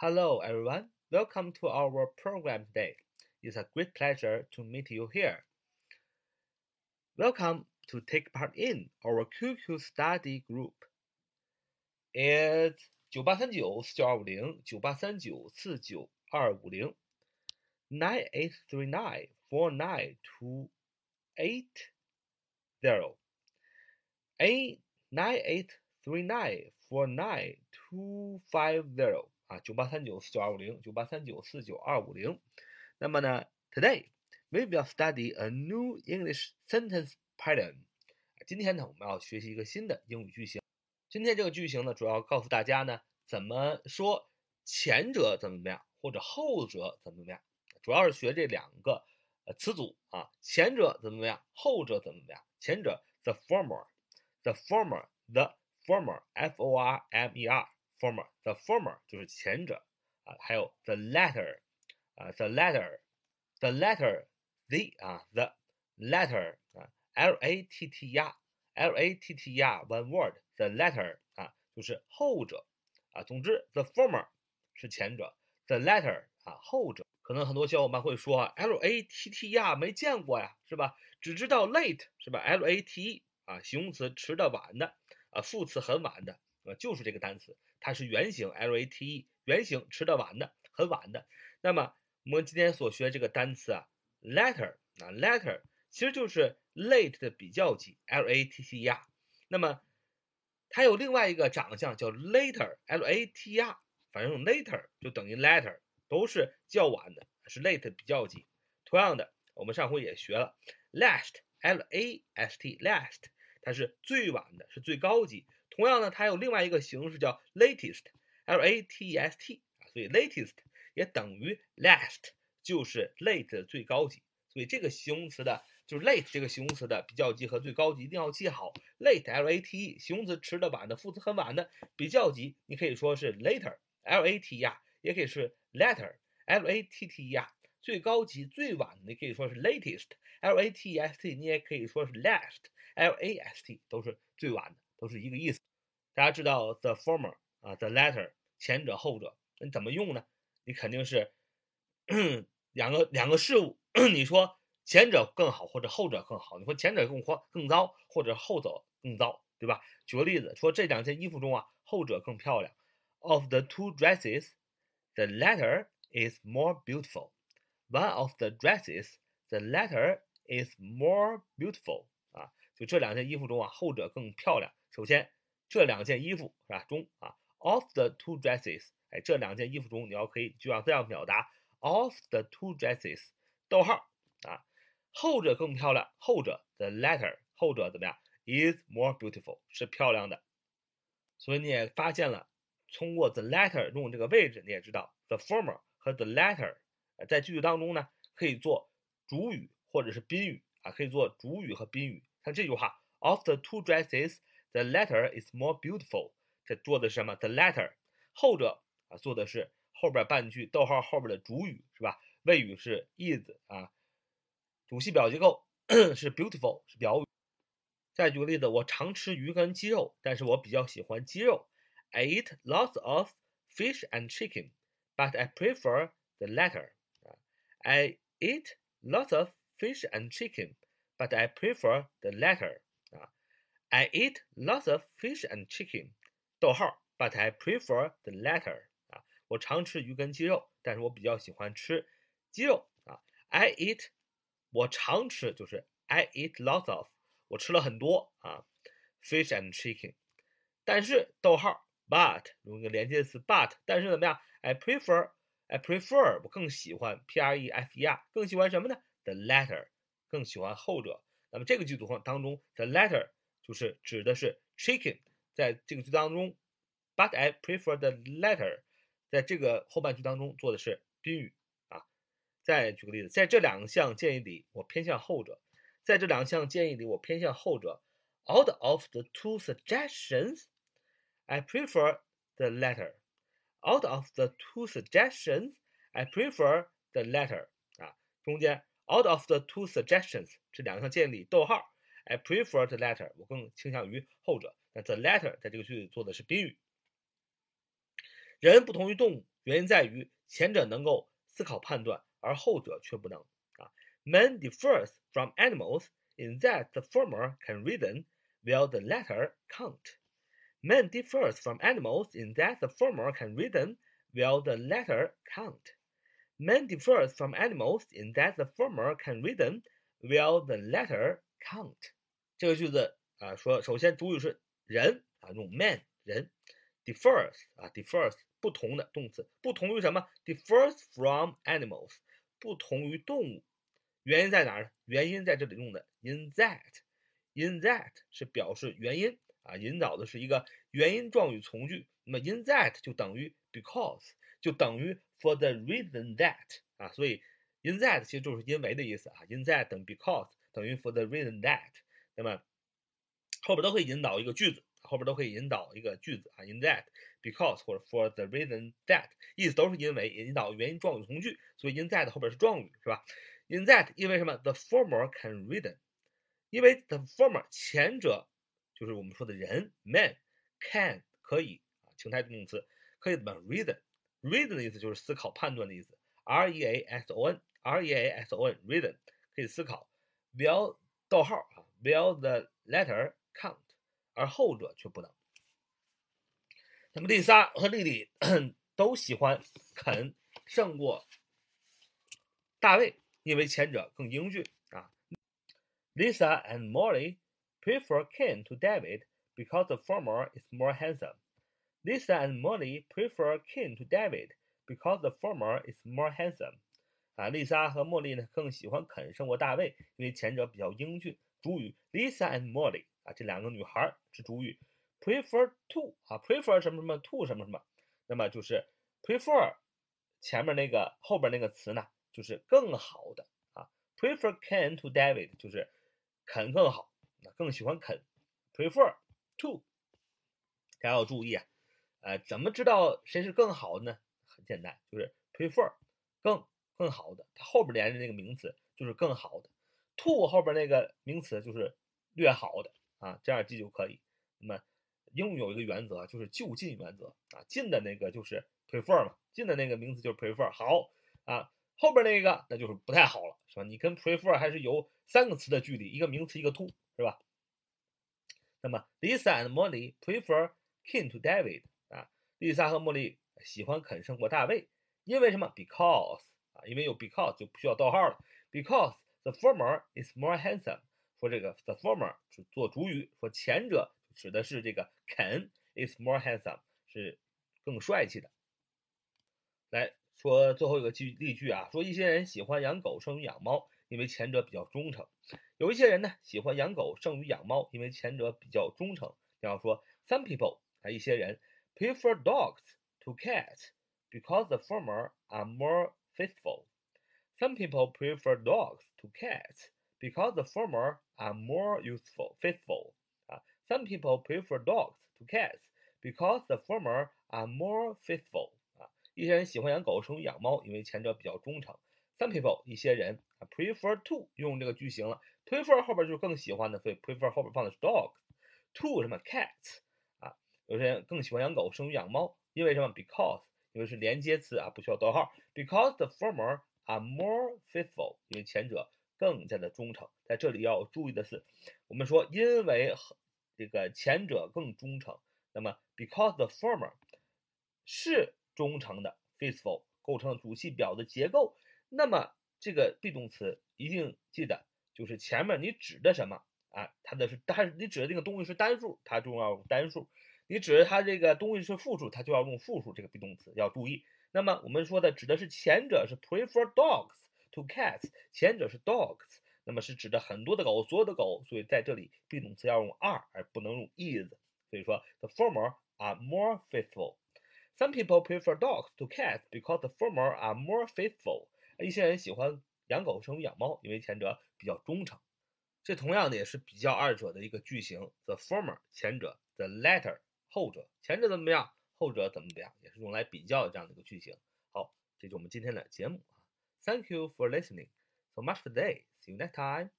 Hello everyone, welcome to our program today. It's a great pleasure to meet you here. Welcome to take part in our QQ study group. It's 9839-4950, 9839-4950, 9839-4980, 9839-4950. 9839-4950 9839-4950。那么呢 ，Today we will study a new English sentence pattern。今天呢，我们要学习一个新的英语句型。今天这个句型呢，主要告诉大家呢，怎么说前者怎么样，或者后者怎么样，主要是学这两个词组啊，前者怎么样，后者怎么样。前者 the former, F-O-R-M-E-R。The former 就是前者啊，还有 the latter 啊 the latter 啊 L-A-T-T-E-R one word the latter 啊就是后者啊。总之 the former 是前者 the latter 啊后者。可能很多小伙伴会说 L-A-T-T-E-R 没见过呀，是吧？只知道 late 是吧 L-A-T 啊，形容词迟的晚的啊，副词很晚的就是这个单词，它是原型 late， 原型吃得晚的，很晚的。那么我们今天所学这个单词啊 ，latter 其实就是 late 的比较级 later。那么它有另外一个长相叫 later later， 反正用 later 就等于 latter， 都是较晚的，是 late 比较级。同样的，我们上回也学了 last，它是最晚的，是最高级。同样呢，它有另外一个形式叫 latest latest， 所以 latest 也等于 last， 就是 late 的最高级。所以这个形容词的就是 late 这个形容词的比较级和最高级一定要记好。late late 形容词迟的晚的，副词很晚的，比较级你可以说是 later later， 也可以是 latter latter， 最高级最晚的可以说是 latest latest， 你也可以说是 last last， 都是最晚的，都是一个意思。大家知道 the former 啊 the latter 前者后者，你怎么用呢？你肯定是两个事物，你说前者更好或者后者更好，你说前者更糟或者后者更糟，对吧？举个例子，说这两件衣服中啊，后者更漂亮。Of the two dresses, the latter is more beautiful. One of the dresses, the latter is more beautiful. 啊，就这两件衣服中啊，后者更漂亮。首先，这两件衣服是吧？中啊 ，of the two dresses， 哎，这两件衣服中，你就要这样表达 of the two dresses， 逗号啊，后者更漂亮，后者 the latter， 后者怎么样 is more beautiful， 是漂亮的。所以你也发现了，通过 the latter 用这个位置，你也知道 the former 和 the latter 在句子当中呢，可以做主语或者是宾语啊，可以做主语和宾语。像这句话 of the two dresses。The latter is more beautiful. 这做的是什么 ？The latter 后者啊，做的是后边半句逗号后边的主语是吧？谓语是 is 啊，主系表结构是 beautiful 是表语。再举个例子，我常吃鱼跟鸡肉，但是我比较喜欢鸡肉。I eat lots of fish and chicken, but I prefer the latter. I eat lots of fish and chicken, but I prefer the latter.I eat lots of fish and chicken. 逗号 but I prefer the latter. 啊，我常吃鱼跟鸡肉，但是我比较喜欢吃鸡肉啊。I eat 我常吃就是 I eat lots of 我吃了很多啊 fish and chicken. 但是逗号 but 用一个连接词 but 但是怎么样 I prefer 我更喜欢 prefer 更喜欢什么呢 the latter 更喜欢后者。那么这个句组当中 the latter就是指的是 chicken， 在这个句当中 ，but I prefer the latter， 在这个后半句当中做的是宾语啊。再举个例子，在这两项建议里，我偏向后者。Out of the two suggestions, I prefer the latter.啊，中间 out of the two suggestions 这两项建议里，逗号。I prefer the latter， 我更倾向于后者。那 the latter 在这个句子做的是宾语。人不同于动物，原因在于前者能够思考判断，而后者却不能。Man differs from animals in that the former can reason, while the latter can't. Man differs from animals in that the former can reason, while the latter can't. Man differs from animals in that the former can reason, while the latter can't. 这个句子说，首先主语是人用 man 人 differs differs 不同的动词，不同于什么 differs from animals 不同于动物。原因在哪儿？原因在这里用的 in that， in that 是表示原因引导的是一个原因状语从句。那么 in that 就等于 because， 就等于 for the reason that 所以 in that 其实就是因为的意思in that 等于 because 等于 for the reason that。 那么后边都会引导一个句子，in that because 或者 for the reason that 意思都是因为，引导原因状语从句，所以 in that 后边是状语，是吧？In that 因为什么 the former can reason， 因为 the former 前者就是我们说的人 man can 可以情态动词可以怎么 reason， reason 的意思就是思考判断的意思 reason reason 可以思考 while 逗号 while the latter can't 而后者却不能。那么丽莎和莉莉都喜欢肯胜过大卫，因为前者更英俊Lisa and Molly prefer Ken to David because the former is more handsome. Lisa and Molly prefer Ken to David because the former is more handsome. Lisa 和茉莉呢更喜欢肯胜过大卫，因为前者比较英俊。主语 Lisa and Molly 这两个女孩是主语 prefer to prefer 什么什么 to 什么什么，那么就是 prefer 前面那个后边那个词呢就是更好的prefer Ken to David 就是肯更好，更喜欢肯 prefer to。 大家要注意怎么知道谁是更好的呢？很简单，就是 prefer 更好的，它后边连着那个名词就是更好的， to 后边那个名词就是略好的这样记就可以。那么英语有一个原则就是就近原则近的那个就是 prefer 嘛，近的那个名词就是 prefer 好后边那个那就是不太好了，是吧？你跟 prefer 还是有三个词的距离，一个名词一个 to， 是吧？那么 Lisa and Molly prefer Ken to David Lisa 和茉莉喜欢肯胜过大卫，因为什么 because 因为有 because 就不需要逗号了 because the former is more handsome 说这个 the former 是做主语，说前者指的是这个 Ken is more handsome 是更帅气的。来说最后一个例句说一些人喜欢养狗胜于养猫，因为前者比较忠诚。有一些人呢喜欢养狗胜于养猫，因为前者比较忠诚。然后说 some people 一些人 prefer dogs to cats because the former are more faithful. Some people prefer dogs to cats because the former are more useful, faithful. Some people prefer dogs to cats because the former are more faithful.一些人喜欢养狗胜于养猫，因为前者比较忠诚。Some people 一些人 prefer to 用这个句型了 prefer 后边就是更喜欢的，所以 prefer 后边放的是 dogs to 什么 cats 有些人更喜欢养狗胜于养猫，因为什么 because 因为是连接词不需要逗号 because the former are more faithful 因为前者更加的忠诚。在这里要注意的是，我们说因为这个前者更忠诚，那么 because the former 是忠诚的 faithful 构成主系表的结构，那么这个 be 动词一定记得就是前面你指的什么它的是单，你指的这个东西是单数，它就要用单数；你指的它这个东西是复数，它就要用复数。这个 be 动词要注意。那么我们说的指的是前者是 prefer dogs to cats， 前者是 dogs， 那么是指的很多的狗，所有的狗，所以在这里 be 动词要用 are 而不能用 is。所以说 the former are more faithful。Some people prefer dogs to cats because the former are more faithful. 一些人喜欢养狗胜于养猫，因为前者比较忠诚。这同样的也是比较二者的一个句型 the former 前者 the latter 后者，前者怎么样后者怎么样，也是用来比较这样的一个句型。好，这就是我们今天的节目。Thank you for listening so much today. See you next time.